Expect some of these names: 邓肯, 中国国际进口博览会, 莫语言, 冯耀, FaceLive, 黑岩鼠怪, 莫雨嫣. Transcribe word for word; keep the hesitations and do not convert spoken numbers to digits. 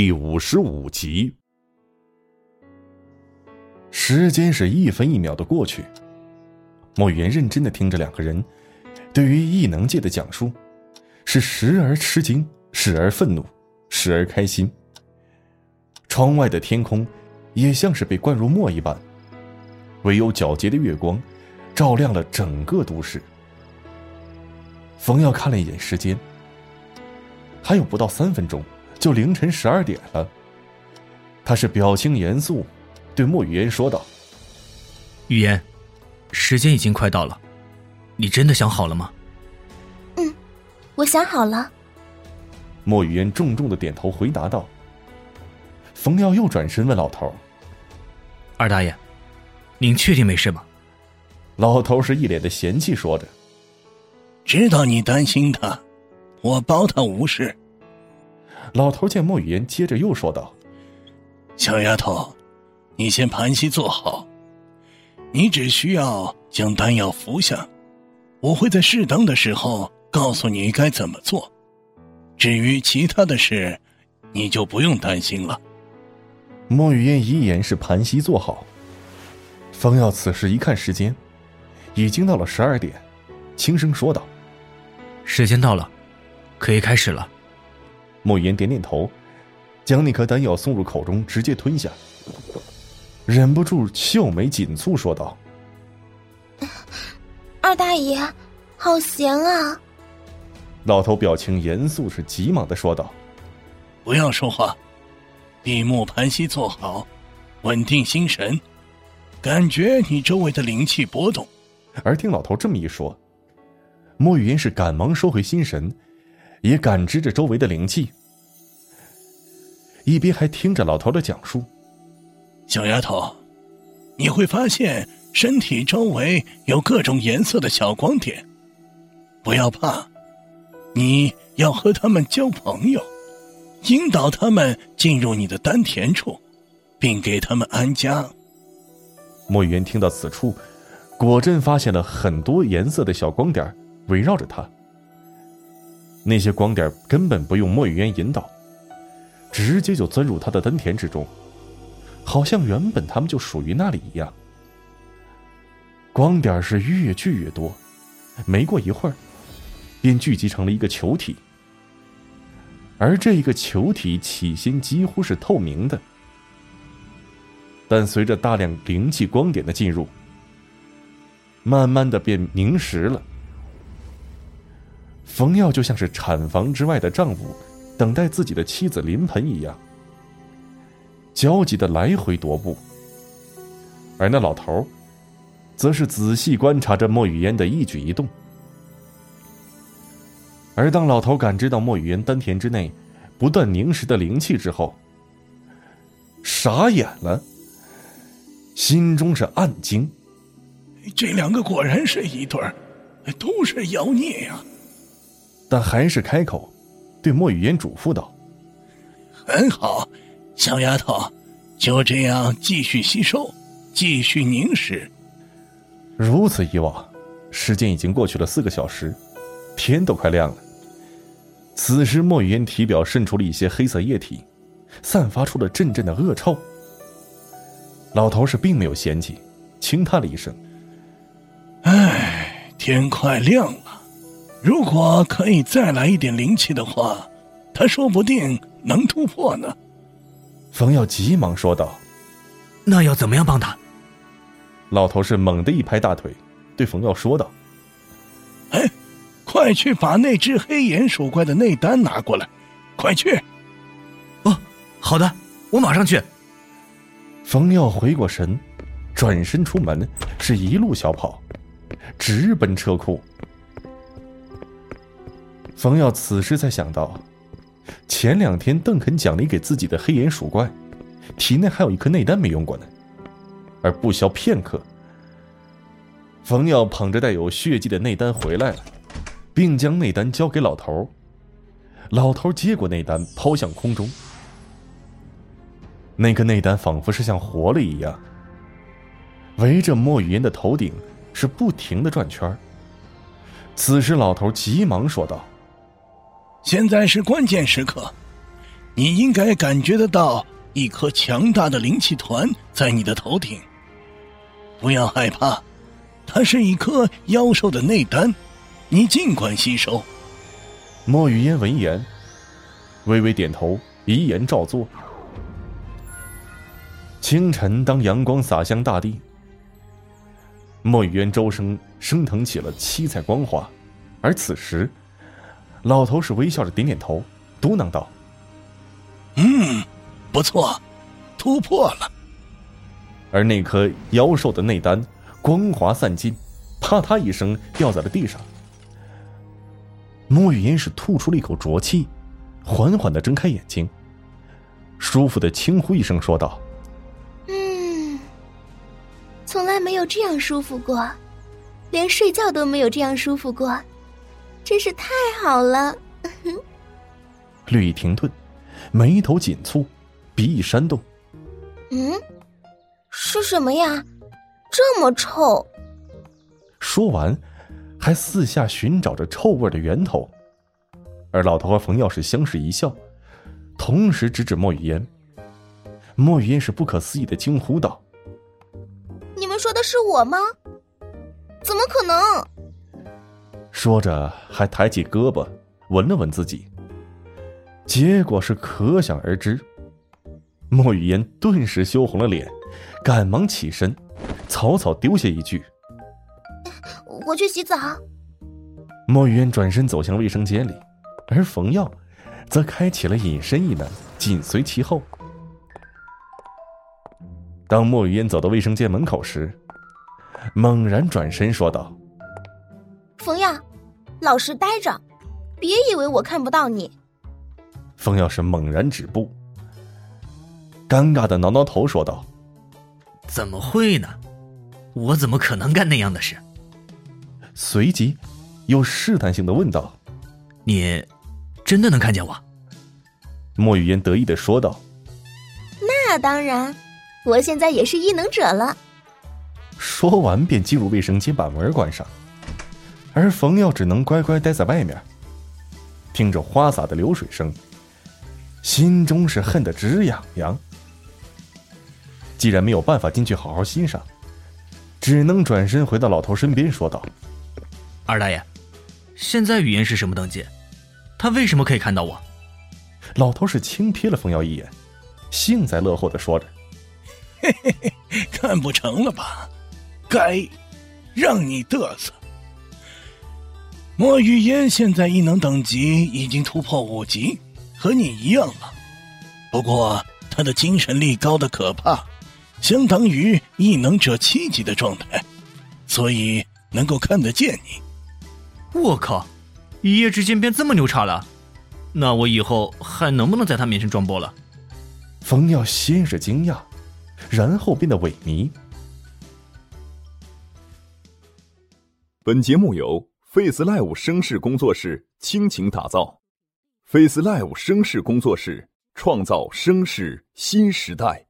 第五十五集。时间是一分一秒的过去，莫语言认真的听着两个人对于异能界的讲述，是时而吃惊，时而愤怒，时而开心。窗外的天空也像是被灌入墨一般，唯有皎洁的月光照亮了整个都市。冯耀看了一眼时间，还有不到三分钟就凌晨十二点了。他是表情严肃对莫语言说道：语言，时间已经快到了，你真的想好了吗？嗯，我想好了。莫语言重重的点头回答道。冯耀又转身问老头：二大爷，您确定没事吗？老头是一脸的嫌弃说着：知道你担心他，我包他无事。老头见莫语言，接着又说道：小丫头，你先盘膝坐好，你只需要将丹药服下，我会在适当的时候告诉你该怎么做。至于其他的事，你就不用担心了。莫语言遗言是盘膝坐好。方耀此时一看时间，已经到了十二点，轻声说道：时间到了，可以开始了。莫语言点点头，将那颗丹药送入口中，直接吞下，忍不住秀眉紧蹙说道：二大爷好咸啊。老头表情严肃，是急忙的说道：不要说话，闭目盘膝坐好，稳定心神，感觉你周围的灵气波动。而听老头这么一说，莫语言是赶忙收回心神，也感知着周围的灵气，一边还听着老头的讲述。小丫头，你会发现身体周围有各种颜色的小光点，不要怕，你要和他们交朋友，引导他们进入你的丹田处，并给他们安家。莫语言听到此处，果真发现了很多颜色的小光点围绕着他。那些光点根本不用莫语言引导，直接就钻入他的丹田之中，好像原本他们就属于那里一样。光点是越聚越多，没过一会儿便聚集成了一个球体，而这一个球体起先几乎是透明的，但随着大量灵气光点的进入，慢慢的便凝实了。冯耀就像是产房之外的丈夫等待自己的妻子临盆一样，焦急的来回踱步。而那老头则是仔细观察着莫语言的一举一动。而当老头感知到莫语言丹田之内不断凝实的灵气之后，傻眼了，心中是暗惊，这两个果然是一对儿，都是妖孽呀、啊！但还是开口对莫语言嘱咐道：很好，小丫头，就这样继续吸收，继续凝视。如此以往，时间已经过去了四个小时，天都快亮了。此时莫语言体表渗出了一些黑色液体，散发出了阵阵的恶臭。老头是并没有嫌弃，轻叹了一声：唉，天快亮了，如果可以再来一点灵气的话，他说不定能突破呢。冯耀急忙说道：那要怎么样帮他？老头是猛地一拍大腿，对冯耀说道：哎，快去把那只黑岩鼠怪的内丹拿过来，快去。哦，好的，我马上去。冯耀回过神，转身出门，是一路小跑，直奔车库。冯耀此时才想到，前两天邓肯奖励给自己的黑岩鼠怪体内还有一颗内丹没用过呢。而不消片刻，冯耀捧着带有血迹的内丹回来了，并将内丹交给老头。老头接过内丹抛向空中，那颗内丹仿佛是像活了一样，围着莫语言的头顶是不停地转圈。此时老头急忙说道：现在是关键时刻，你应该感觉得到一颗强大的灵气团在你的头顶。不要害怕，它是一颗妖兽的内丹，你尽管吸收。”莫雨嫣闻言，微微点头，遗言照做。清晨，当阳光洒向大地，莫雨嫣周身升腾起了七彩光华，而此时，老头是微笑着点点头，嘟囔道：“嗯，不错，突破了。”而那颗妖兽的内丹光华散尽，啪嗒一声掉在了地上。莫雨嫣是吐出了一口浊气，缓缓地睁开眼睛，舒服地轻呼一声说道：“嗯，从来没有这样舒服过，连睡觉都没有这样舒服过，真是太好了。”绿意停顿，眉头紧蹙，鼻翼扇动。“嗯，是什么呀？这么臭！”说完还四下寻找着臭味的源头，而老头和冯耀是相视一笑，同时指指莫雨嫣。莫雨嫣是不可思议的惊呼道：“你们说的是我吗？怎么可能！”说着还抬起胳膊闻了闻自己，结果是可想而知。莫雨嫣顿时羞红了脸，赶忙起身，草草丢下一句：“我去洗澡。”莫雨嫣转身走向卫生间里，而冯耀则开启了隐身一难，紧随其后。当莫雨嫣走到卫生间门口时，猛然转身说道：“冯耀，老实待着，别以为我看不到你。”冯耀是猛然止步，尴尬的挠挠头说道：“怎么会呢？我怎么可能干那样的事？”随即又试探性的问道：“你真的能看见我？”莫雨嫣得意的说道：“那当然，我现在也是异能者了。”说完便进入卫生间，把门关上，而冯耀只能乖乖待在外面，听着花洒的流水声，心中是恨得直痒痒。既然没有办法进去好好欣赏，只能转身回到老头身边说道：“二大爷，现在雨嫣是什么等级？他为什么可以看到我？”老头是轻瞥了冯耀一眼，幸灾乐祸地说着：“嘿嘿嘿，看不成了吧？该让你嘚瑟。莫雨嫣现在异能等级已经突破五级，和你一样了。不过他的精神力高得可怕，相当于异能者七级的状态，所以能够看得见你。”“我靠，一夜之间变这么牛叉了？那我以后还能不能在他面前装波了？”冯耀先是惊讶，然后变得萎靡。本节目由 FaceLive 声势工作室倾情打造， FaceLive 声势工作室创造声势新时代。